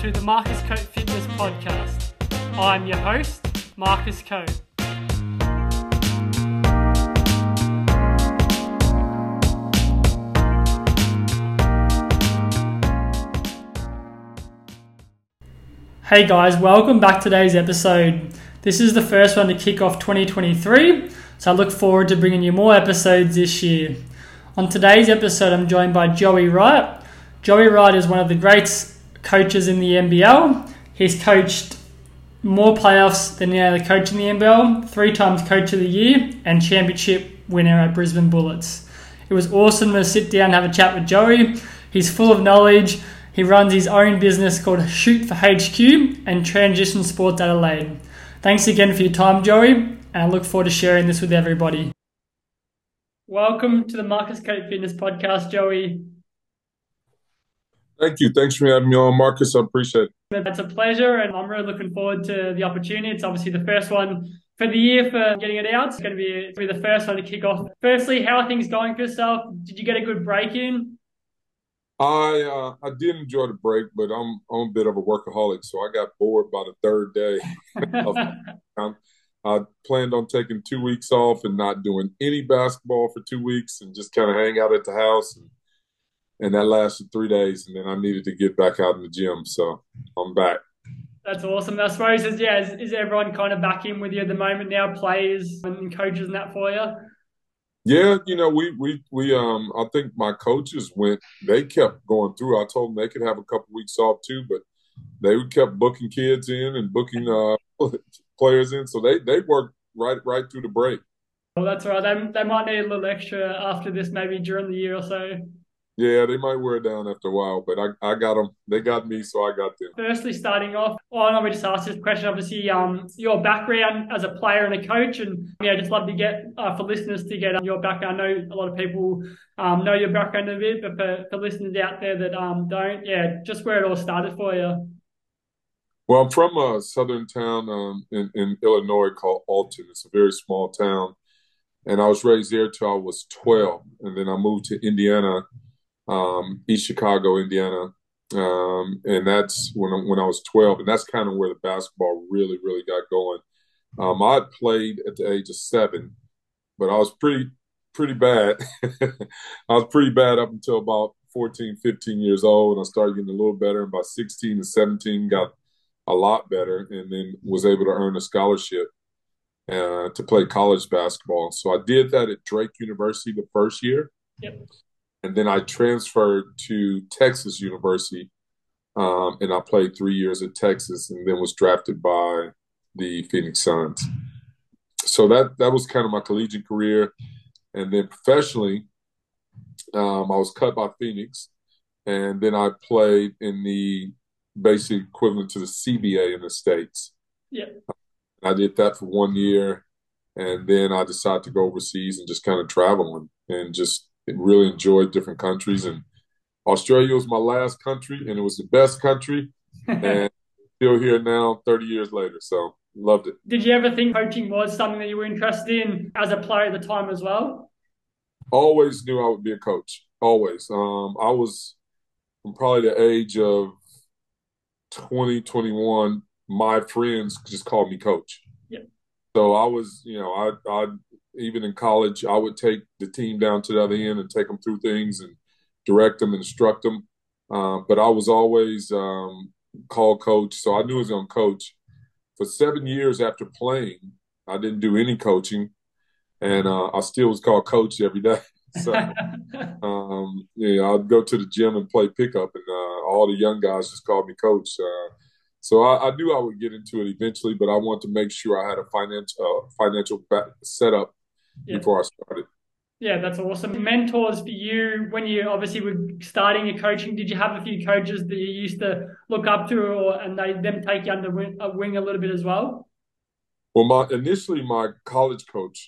to the Marcus Cote Fitness Podcast. I'm your host, Marcus Cote. Hey guys, welcome back to today's episode. This is the first one to kick off 2023, so I look forward to bringing you more episodes this year. On today's episode, I'm joined by Joey Wright. Joey Wright is one of the great coaches in the NBL. He's coached more playoffs than any other coach in the NBL, 3 times Coach of the Year, and championship winner at Brisbane Bullets. It was awesome to sit down and have a chat with Joey. He's full of knowledge. He runs his own business called Shoot for HQ and Transition Sports Adelaide. Thanks again for your time, Joey, and I look forward to sharing this with everybody. Welcome to the Marcus Cote Fitness Podcast, Joey. Thank you. Thanks for having me on, Marcus. I appreciate it. That's a pleasure, and I'm really looking forward to the opportunity. It's obviously the first one for the year for getting it out. It's going to be the first one to kick off. Firstly, how are things going for yourself? Did you get a good break in? I did enjoy the break, but I'm a bit of a workaholic, so I got bored by the 3rd day. I planned on taking 2 weeks off and not doing any basketball for 2 weeks and just kind of hang out at the house. And that lasted 3 days, and then I needed to get back out in the gym, so I'm back. That's awesome. I suppose, is everyone kind of back in with you at the moment now, players and coaches and that for you? Yeah, you know, we I think my coaches kept going through. I told them they could have a couple weeks off too, but they kept booking kids in and booking players in. So they worked right through the break. Well, that's right. They might need a little extra after this, maybe during the year or so. Yeah, they might wear it down after a while, but I got them. They got me, so I got them. Firstly, starting off, I know we just asked this question, obviously, your background as a player and a coach, and just love to get, for listeners to get your background. I know a lot of people know your background a bit, but for listeners out there that don't, just where it all started for you. Well, I'm from a southern town in Illinois called Alton. It's a very small town, and I was raised there till I was 12, and then I moved to Indiana, East Chicago, Indiana, and that's when I was 12, and that's kind of where the basketball really, really got going. I played at the age of 7, but I was pretty bad. I was pretty bad up until about 14, 15 years old, and I started getting a little better, and by 16 and 17 got a lot better, and then was able to earn a scholarship to play college basketball. So I did that at Drake University the first year. Yep. And then I transferred to Texas University, and I played 3 years at Texas and then was drafted by the Phoenix Suns. So that was kind of my collegiate career. And then professionally, I was cut by Phoenix, and then I played in the basic equivalent to the CBA in the States. Yeah. I did that for 1 year, and then I decided to go overseas and just kind of travel and just – really enjoyed different countries, and Australia was my last country, and it was the best country, and still here now 30 years later, so loved it. Did you ever think coaching was something that you were interested in as a player at the time as well? Always knew I would be a coach, always. I was from probably the age of 20, 21, my friends just called me coach. Yep. So I was, I even in college, I would take the team down to the other end and take them through things and direct them, instruct them. But I was always called coach, so I knew I was going to coach. For 7 years after playing, I didn't do any coaching, and I still was called coach every day. So, I'd go to the gym and play pickup, and all the young guys just called me coach. So I knew I would get into it eventually, but I wanted to make sure I had a financial setup before I started. Yeah, that's awesome. Mentors for you, when you obviously were starting your coaching, did you have a few coaches that you used to look up to, and they them take you under a wing a little bit as well? Well, my college coach,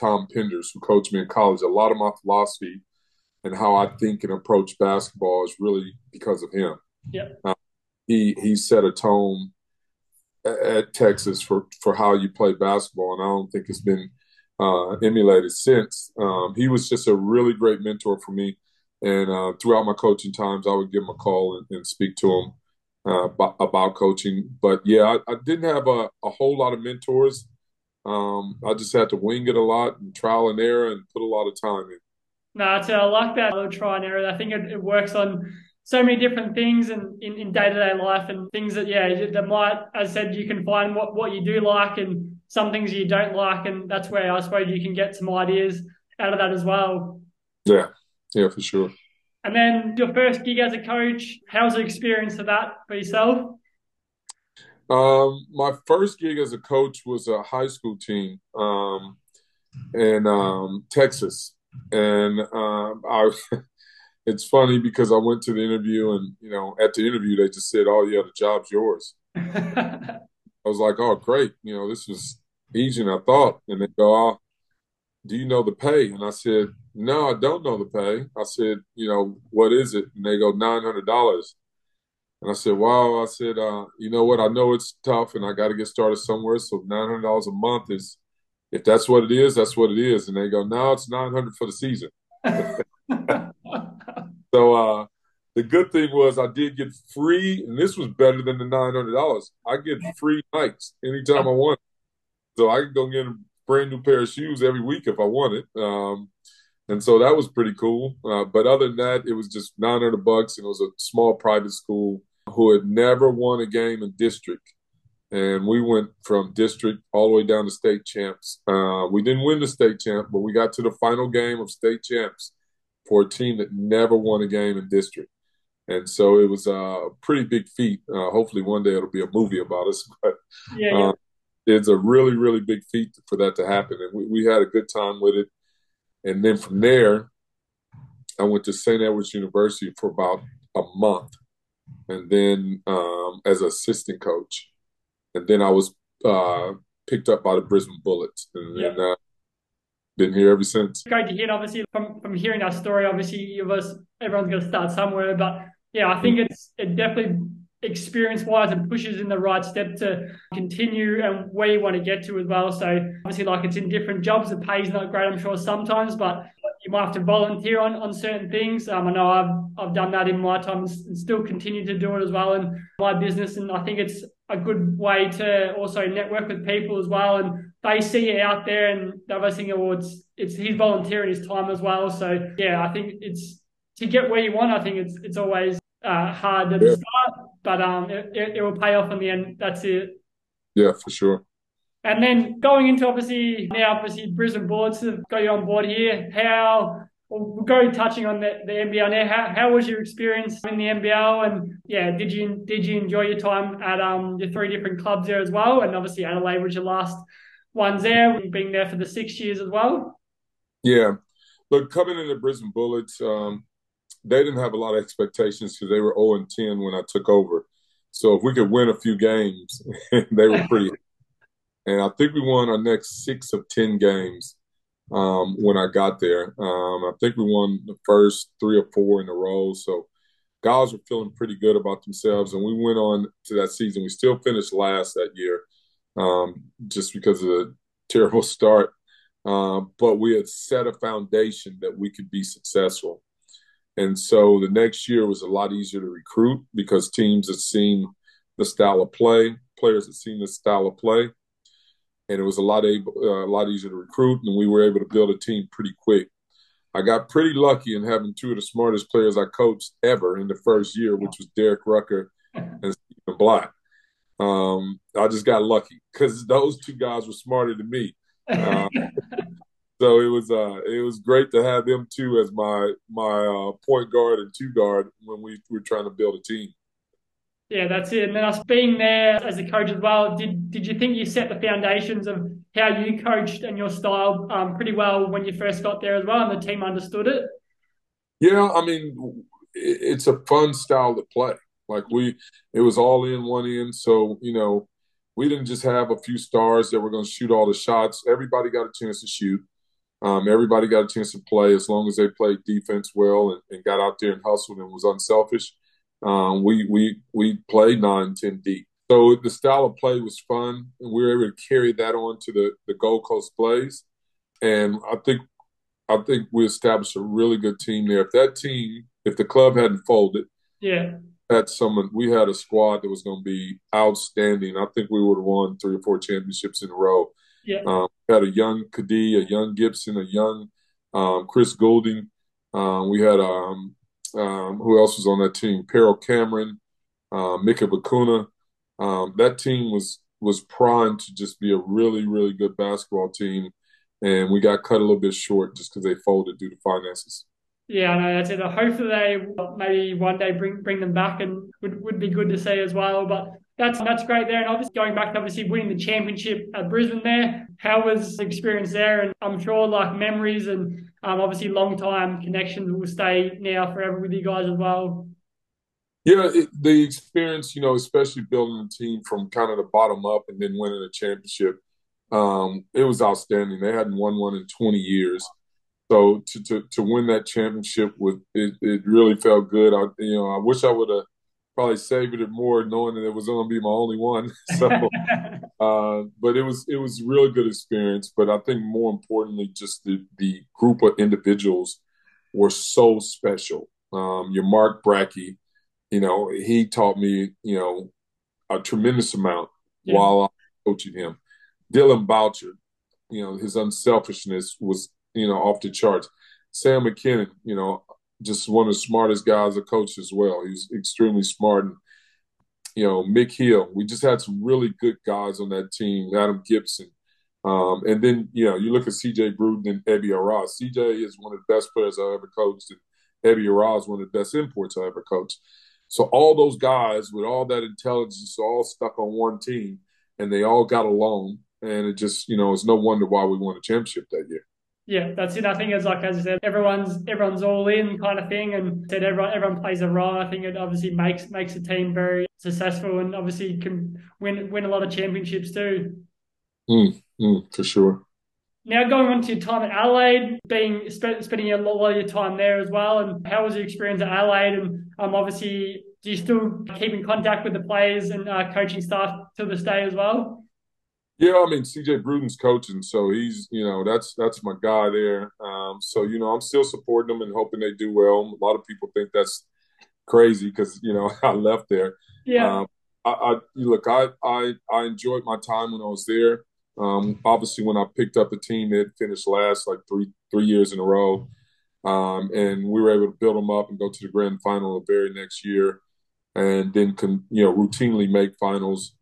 Tom Penders, who coached me in college, a lot of my philosophy and how I think and approach basketball is really because of him. Yeah. He set a tone at Texas for how you play basketball, and I don't think it's been emulated since. He was just a really great mentor for me, and throughout my coaching times, I would give him a call and speak to him about coaching. But yeah, I didn't have a whole lot of mentors. I just had to wing it a lot and trial and error and put a lot of time in. No, so I like that little trial and error. I think it works on so many different things and in day-to-day life and things that, yeah, that might, as I said, you can find what you do like and some things you don't like. And that's where I suppose you can get some ideas out of that as well. Yeah. Yeah, for sure. And then your first gig as a coach, how's the experience of that for yourself? My first gig as a coach was a high school team in Texas. And it's funny because I went to the interview and, you know, at the interview, they just said, "Oh, yeah, the job's yours." I was like, "Oh, great. You know, this was easier than I thought." And they go, "Oh, do you know the pay?" And I said, "No, I don't know the pay." I said, "You know, what is it?" And they go, $900. And I said, "Wow." I said, "You know what? I know it's tough and I got to get started somewhere. So $900 a month is, if that's what it is, that's what it is." And they go, "No, it's $900 for the season." So the good thing was I did get free, and this was better than the $900. I get free nights anytime I want. So I could go get a brand new pair of shoes every week if I wanted. And so that was pretty cool. But other than that, it was just $900, and it was a small private school who had never won a game in district. And we went from district all the way down to state champs. We didn't win the state champ, but we got to the final game of state champs for a team that never won a game in district. And so it was a pretty big feat. Hopefully one day it'll be a movie about us. But yeah. It's a really, really big feat for that to happen. And we had a good time with it. And then from there, I went to St. Edward's University for about a month, and then as an assistant coach. And then I was picked up by the Brisbane Bullets, and then been here ever since. Great to hear. And obviously, from hearing that story, obviously, everyone's going to start somewhere. But yeah, I think it definitely, experience-wise, it pushes in the right step to continue and where you want to get to as well. So obviously, like, it's in different jobs. The pay's not great, I'm sure, sometimes, but you might have to volunteer on certain things. I know I've done that in my time and still continue to do it as well in my business. And I think it's a good way to also network with people as well. And they see you out there, and the other thing, it's his volunteering his time as well. So yeah, I think it's to get where you want. I think it's always hard at the start, but it will pay off in the end. That's it. Yeah, for sure. And then going into obviously Brisbane Bullets have got you on board here. We'll go touching on the NBL now. How was your experience in the NBL? And yeah, did you enjoy your time at your three different clubs there as well? And obviously Adelaide was your last ones there, being there for the 6 years as well. Yeah, look, coming into Brisbane Bullets, they didn't have a lot of expectations because they were 0-10 when I took over. So if we could win a few games, they were pretty. And I think we won our next 6 of 10 games when I got there. I think we won the first 3 or 4 in a row. So guys were feeling pretty good about themselves. And we went on to that season. We still finished last that year just because of the terrible start. But we had set a foundation that we could be successful. And so the next year was a lot easier to recruit because teams had seen the style of play, players had seen the style of play, and it was a lot easier to recruit, and we were able to build a team pretty quick. I got pretty lucky in having two of the smartest players I coached ever in the first year, which was Derek Rucker and Stephen Black. I just got lucky because those two guys were smarter than me. So it was great to have them two as my point guard and two guard when we were trying to build a team. Yeah, that's it. And then us being there as a coach as well, did you think you set the foundations of how you coached and your style pretty well when you first got there as well, and the team understood it? Yeah, I mean, it's a fun style to play. Like it was all in, one in. So, you know, we didn't just have a few stars that were going to shoot all the shots. Everybody got a chance to shoot. Everybody got a chance to play as long as they played defense well and got out there and hustled and was unselfish. We played 9-10 deep. So the style of play was fun, and we were able to carry that on to the Gold Coast Blaze. And I think we established a really good team there. If the club hadn't folded, had someone, we had a squad that was going to be outstanding. I think we would have won 3 or 4 championships in a row. Yeah. We had a young Kadi, a young Gibson, a young Chris Goulding. We had who else was on that team? Peril Cameron, Micah Bakuna. That team was primed to just be a really, really good basketball team, and we got cut a little bit short just because they folded due to finances. Yeah, I know, that's it. Hopefully they maybe one day bring them back, and would be good to see as well. But that's great there. And obviously going back to winning the championship at Brisbane there, how was the experience there? And I'm sure memories and obviously long-time connections will stay now forever with you guys as well. Yeah, the experience, especially building a team from kind of the bottom up and then winning a championship, it was outstanding. They hadn't won one in 20 years. So to win that championship, it really felt good. I wish I would have probably savored it more, knowing that it was going to be my only one. So, but it was a really good experience. But I think more importantly, just the group of individuals were so special. Your Mark Brackey, he taught me, a tremendous amount while I was coaching him. Dylan Boucher, his unselfishness was, off the charts. Sam McKinnon, just one of the smartest guys, a coach as well. He was extremely smart. And, Mick Hill, we just had some really good guys on that team, Adam Gibson. And then, you look at CJ Bruton and Ebby Aras. CJ is one of the best players I ever coached, and Ebby Aras, one of the best imports I ever coached. So all those guys with all that intelligence all stuck on one team, and they all got along. And it just, it's no wonder why we won a championship that year. Yeah, that's it. I think it's as you said, everyone's all in kind of thing, and said everyone plays a role. I think it obviously makes a team very successful, and obviously can win a lot of championships too. For sure. Now going on to your time at Adelaide, spending a lot of your time there as well, and how was your experience at Adelaide? And obviously, do you still keep in contact with the players and coaching staff to this day as well? Yeah, CJ Bruton's coaching, so he's, that's my guy there. So, I'm still supporting them and hoping they do well. A lot of people think that's crazy because, I left there. Yeah. I enjoyed my time when I was there. Obviously, when I picked up the team, they finished last like three years in a row. And we were able to build them up and go to the grand final the very next year, and then, routinely make finals.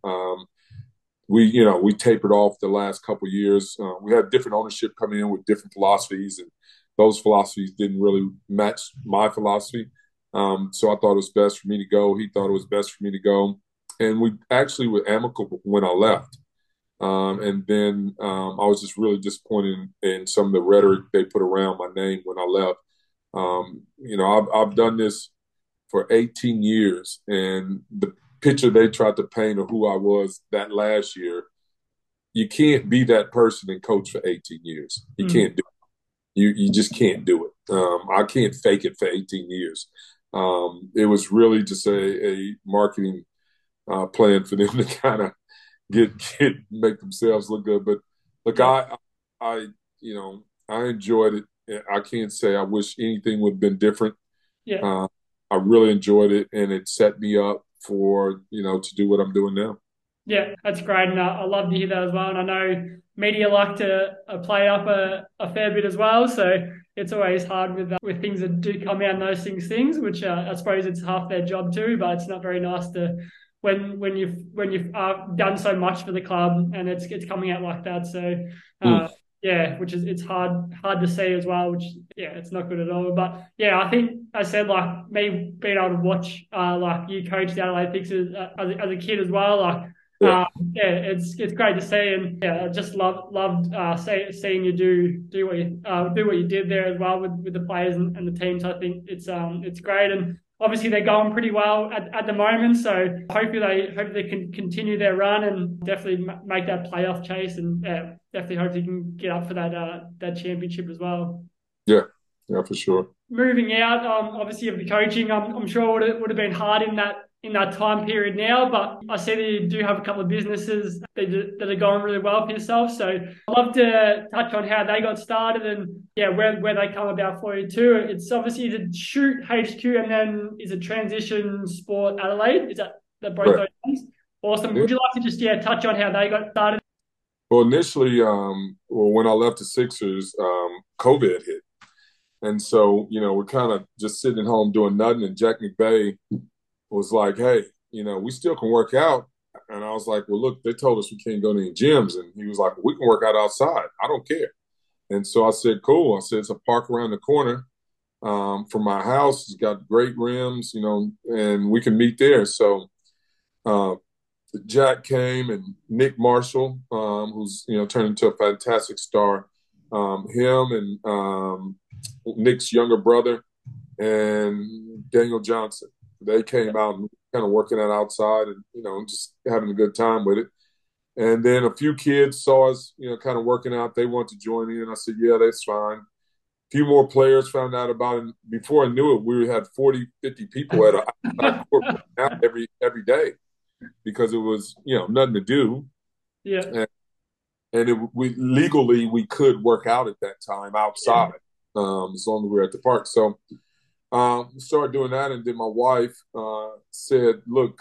We tapered off the last couple of years. We had different ownership come in with different philosophies, and those philosophies didn't really match my philosophy. So I thought it was best for me to go. He thought it was best for me to go. And we actually were amicable when I left. And then I was just really disappointed in some of the rhetoric they put around my name when I left. I've done this for 18 years, and the picture they tried to paint of who I was that last year, you can't be that person and coach for 18 years. You can't do it. You just can't do it. I can't fake it for 18 years. It was really just a marketing plan for them to kind of make themselves look good. But look, I enjoyed it. I can't say I wish anything would have been different. Yeah. I really enjoyed it, and it set me up for, to do what I'm doing now. Yeah, that's great. And I love to hear that as well. And I know media like to play up a fair bit as well. So it's always hard with things that do come out and those things, which I suppose it's half their job too, but it's not very nice to when you've done so much for the club and it's coming out like that. So, yeah, which is it's hard to see as well, which, yeah, it's not good at all. But, yeah, I think I said, me being able to watch, you coach the Adelaide Pixers as a kid as well, it's great to see. And, yeah, I just loved seeing you do what you did there as well with the players and the teams. I think it's great. And, obviously, they're going pretty well at the moment, so hopefully they can continue their run and definitely make that playoff chase, and definitely hope they can get up for that championship as well. Yeah, for sure. Moving out, obviously, of the coaching, I'm sure it would have been hard in that in that time period now, but I see that you do have a couple of businesses that are going really well for yourself. So I'd love to touch on how they got started and where they come about for you too. It's obviously the Shoot HQ and then is a Transition Sport Adelaide. Is that both those things? Awesome. Would you like to just touch on how they got started? Well, initially, when I left the Sixers, COVID hit, and so we're kind of just sitting at home doing nothing, and Jack McBay was like, hey, we still can work out. And I was like, well, look, they told us we can't go to any gyms. And he was like, well, we can work out outside. I don't care. And so I said, cool. I said, it's a park around the corner from my house. It's got great rims, and we can meet there. So Jack came, and Nick Marshall, who's, turned into a fantastic star, him and Nick's younger brother and Daniel Johnson. They came out and kind of working out outside and, just having a good time with it. And then a few kids saw us, kind of working out. They wanted to join in. I said, yeah, that's fine. A few more players found out about it. And before I knew it, we had 40, 50 people at a court every day because it was, nothing to do. Yeah. And we legally could work out at that time outside as long as we were at the park. So started doing that, and then my wife said, look,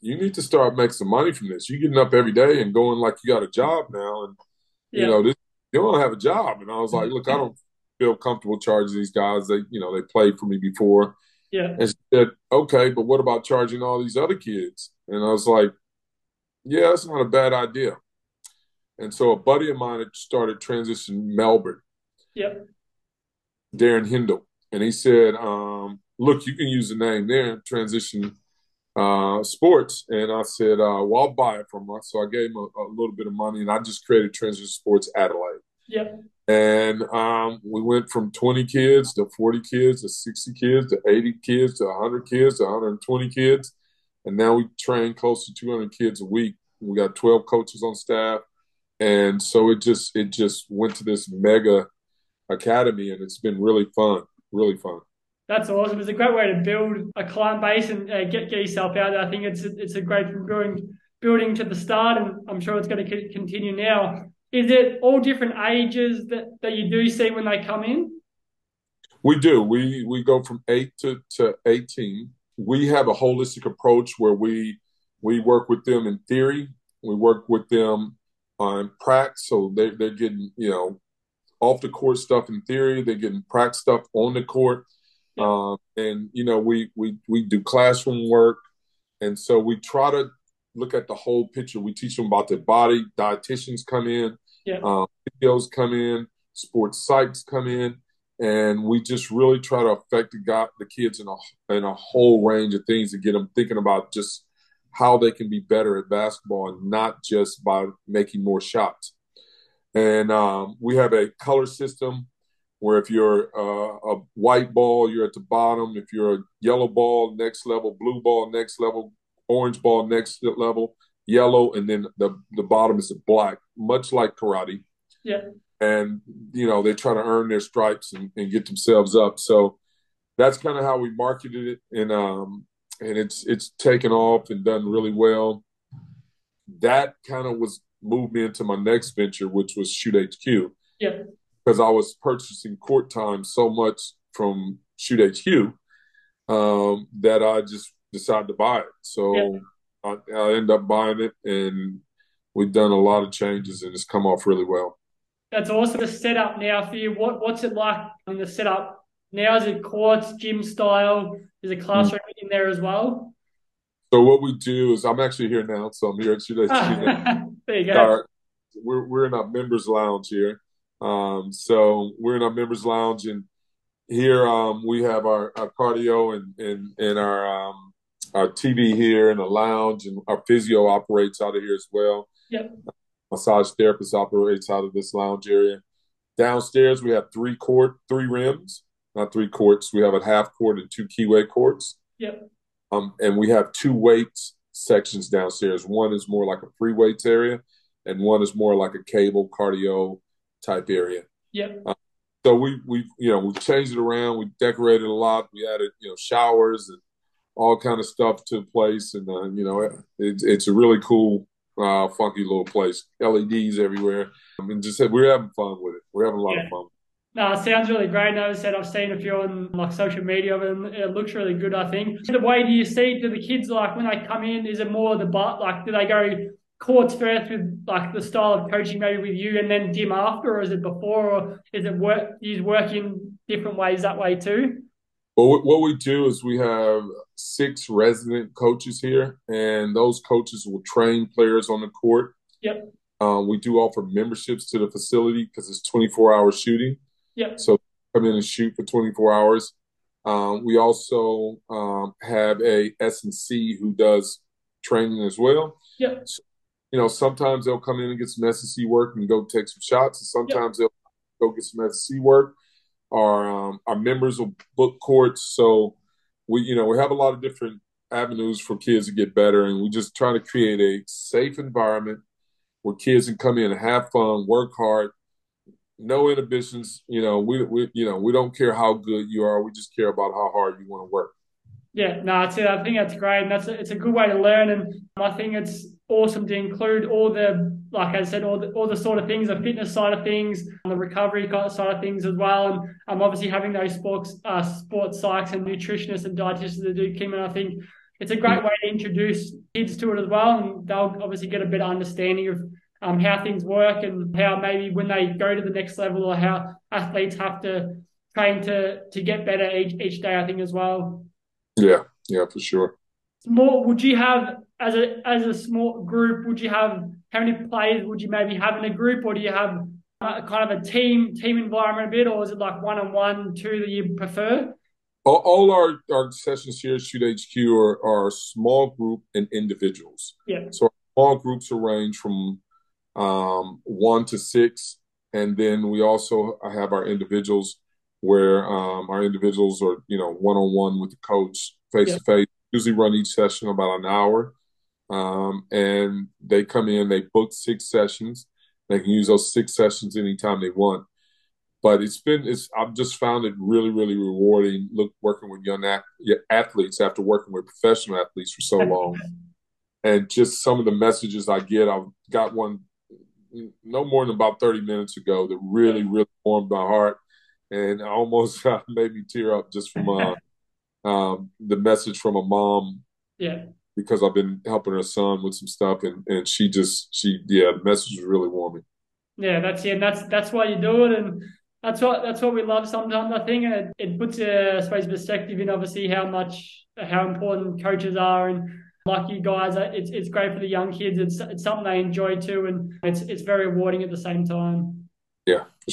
you need to start making some money from this. You're getting up every day and going like you got a job now, and you don't have a job. And I was like, look, I don't feel comfortable charging these guys. They they played for me before. Yeah. And she said, okay, but what about charging all these other kids? And I was like, yeah, that's not a bad idea. And so a buddy of mine had started Transition Melbourne. Yep. Darren Hindle. And he said, look, you can use the name there, Transition Sports. And I said, well, I'll buy it from us. So I gave him a little bit of money, and I just created Transition Sports Adelaide. Yep. And we went from 20 kids to 40 kids to 60 kids to 80 kids to 100 kids to 120 kids. And now we train close to 200 kids a week. We got 12 coaches on staff. And so it just went to this mega academy, and it's been really fun. Really fun. That's awesome. It's a great way to build a client base and get yourself out there. I think it's a great building to the start, and I'm sure it's going to continue now. Is it all different ages that you do see when they come in? We do. We go from 8 to 18. We have a holistic approach where we work with them in theory. We work with them on practice, so they're getting, off the court stuff in theory, they're getting practice stuff on the court, and we do classroom work, and so we try to look at the whole picture. We teach them about their body. Dietitians come in, videos come in, sports psychs come in, and we just really try to affect the kids in a whole range of things to get them thinking about just how they can be better at basketball, and not just by making more shots. And we have a color system where if you're a white ball, you're at the bottom. If you're a yellow ball, next level, blue ball, next level, orange ball, next level, yellow, and then the bottom is black, much like karate. Yeah. And, they try to earn their stripes and get themselves up. So that's kind of how we marketed it. And it's taken off and done really well. That kind of moved me into my next venture, which was Shoot HQ. Yeah. Because I was purchasing court time so much from Shoot HQ that I just decided to buy it. So I ended up buying it, and we've done a lot of changes, and it's come off really well. That's awesome. The setup now for you, what's it like in the setup now? Is it courts, gym style? Is it classroom in there as well? So what we do is, I'm actually here now, so I'm here at Shoot HQ. There you go. We're in our members lounge here. So we're in our members lounge, and here we have our cardio and our TV here in the lounge, and our physio operates out of here as well. Yep. Massage therapist operates out of this lounge area. Downstairs we have three rims, not three courts. We have a half court and two keyway courts. Yep. And we have two weights sections downstairs. One is more like a free weights area, and one is more like a cable cardio type area. Yep. So we've changed it around. We decorated a lot. We added showers and all kind of stuff to the place. And, you know, it's a really cool, funky little place. LEDs everywhere. I mean, just we're having fun with it. We're having a lot of fun. No, it sounds really great. As I said, I've seen a few on like social media, and it looks really good, I think. The way do you see, do the kids, like, when they come in, is it more the butt? Like, do they go courts first with, like, the style of coaching maybe with you and then gym after, or is it before, or is it work? Do you work in different ways that way too? Well, what we do is we have 6 resident coaches here, and those coaches will train players on the court. Yep. We do offer memberships to the facility because it's 24-hour shooting. Yep. So come in and shoot for 24 hours. We also have a S&C who does training as well. Yep. So, you know, sometimes they'll come in and get some S&C work and go take some shots. And sometimes they'll go get some S&C work. Our members will book courts. So we, you know, we have a lot of different avenues for kids to get better. And we just try to create a safe environment where kids can come in and have fun, work hard. No inhibitions, you know, we don't care how good you are. We just care about how hard you want to work. Yeah, no, that's it. I think that's great. And it's a good way to learn. And I think it's awesome to include all the, like I said, all the sort of things, the fitness side of things, the recovery side of things as well. And obviously having those sports psychs and nutritionists and dietitians that do come in, I think it's a great way to introduce kids to it as well. And they'll obviously get a better understanding of how things work and how maybe when they go to the next level or how athletes have to train to get better each day, I think, as well. Yeah, for sure. More, would you have, as a small group, would you have, how many players would you maybe have in a group, or do you have kind of a team environment a bit, or is it like 1-on-1, 2 that you prefer? All our sessions here at Shoot HQ are small group and individuals. Yeah. So our small groups will range from 1 to 6, and then we also have our individuals where our individuals are, you know, one-on-one with the coach, face-to-face. Usually run each session about an hour, and they come in, they book 6 sessions. They can use those 6 sessions anytime they want. But I've just found it really, really rewarding working with young athletes after working with professional athletes for so long. And just some of the messages I get, I've got one no more than about 30 minutes ago that really, really warmed my heart and almost made me tear up just from the message from a mom. Yeah. Because I've been helping her son with some stuff, and the message was really warming. Yeah, that's it. And that's why you do it. And that's what we love sometimes, I think. And it puts a space perspective in, obviously, how important coaches are, and like you guys, it's great for the young kids. It's something they enjoy too, and it's very rewarding at the same time. Yeah, for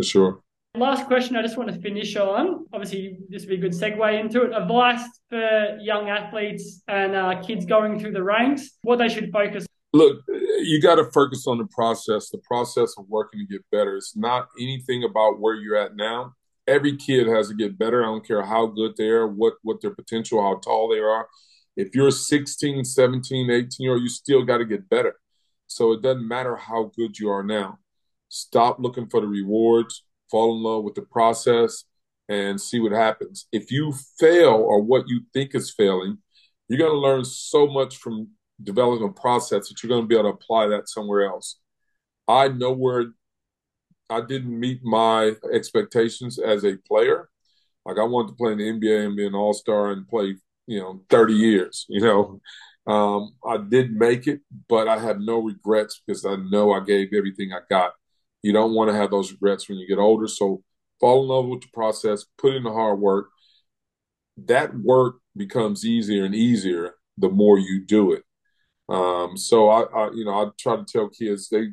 sure. Last question I just want to finish on. Obviously, this would be a good segue into it. Advice for young athletes and kids going through the ranks, what they should focus on. Look, you got to focus on the process of working to get better. It's not anything about where you're at now. Every kid has to get better. I don't care how good they are, what their potential, how tall they are. If you're 16, 17, 18-year-old, you still got to get better. So it doesn't matter how good you are now. Stop looking for the rewards, fall in love with the process, and see what happens. If you fail, or what you think is failing, you're going to learn so much from developing a process that you're going to be able to apply that somewhere else. I know where I didn't meet my expectations as a player. Like, I wanted to play in the NBA and be an all-star and play, you know, 30 years, you know. I did make it, but I have no regrets because I know I gave everything I got. You don't want to have those regrets when you get older. So fall in love with the process, put in the hard work. That work becomes easier and easier the more you do it. So I try to tell kids, they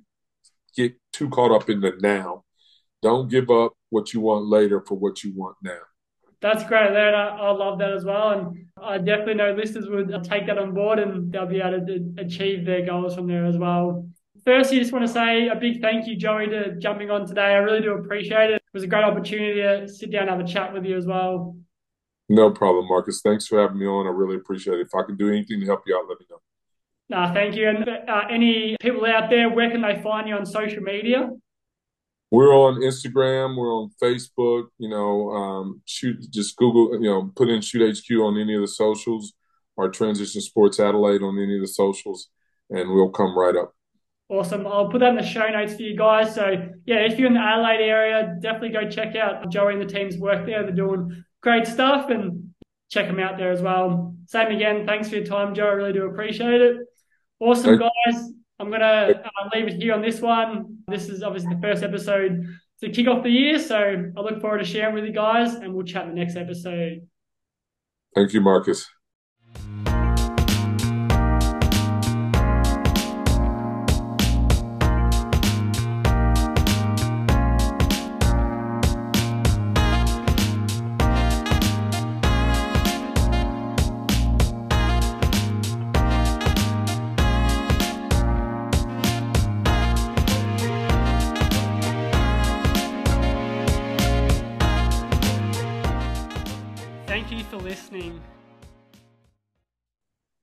get too caught up in the now. Don't give up what you want later for what you want now. That's great, Larry. I love that as well. And I definitely know listeners would take that on board, and they'll be able to achieve their goals from there as well. Firstly, I just want to say a big thank you, Joey, to jumping on today. I really do appreciate it. It was a great opportunity to sit down and have a chat with you as well. No problem, Marcus. Thanks for having me on. I really appreciate it. If I can do anything to help you out, let me know. Thank you. And any people out there, where can they find you on social media? We're on Instagram. We're on Facebook. You know, shoot. Just Google. You know, put in Shoot HQ on any of the socials, or Transition Sports Adelaide on any of the socials, and we'll come right up. Awesome. I'll put that in the show notes for you guys. So yeah, if you're in the Adelaide area, definitely go check out Joey and the team's work there. They're doing great stuff, and check them out there as well. Same again. Thanks for your time, Joe. I really do appreciate it. Awesome, guys. I'm going to leave it here on this one. This is obviously the first episode to kick off the year, so I look forward to sharing with you guys, and we'll chat in the next episode. Thank you, Marcus. Thank you for listening.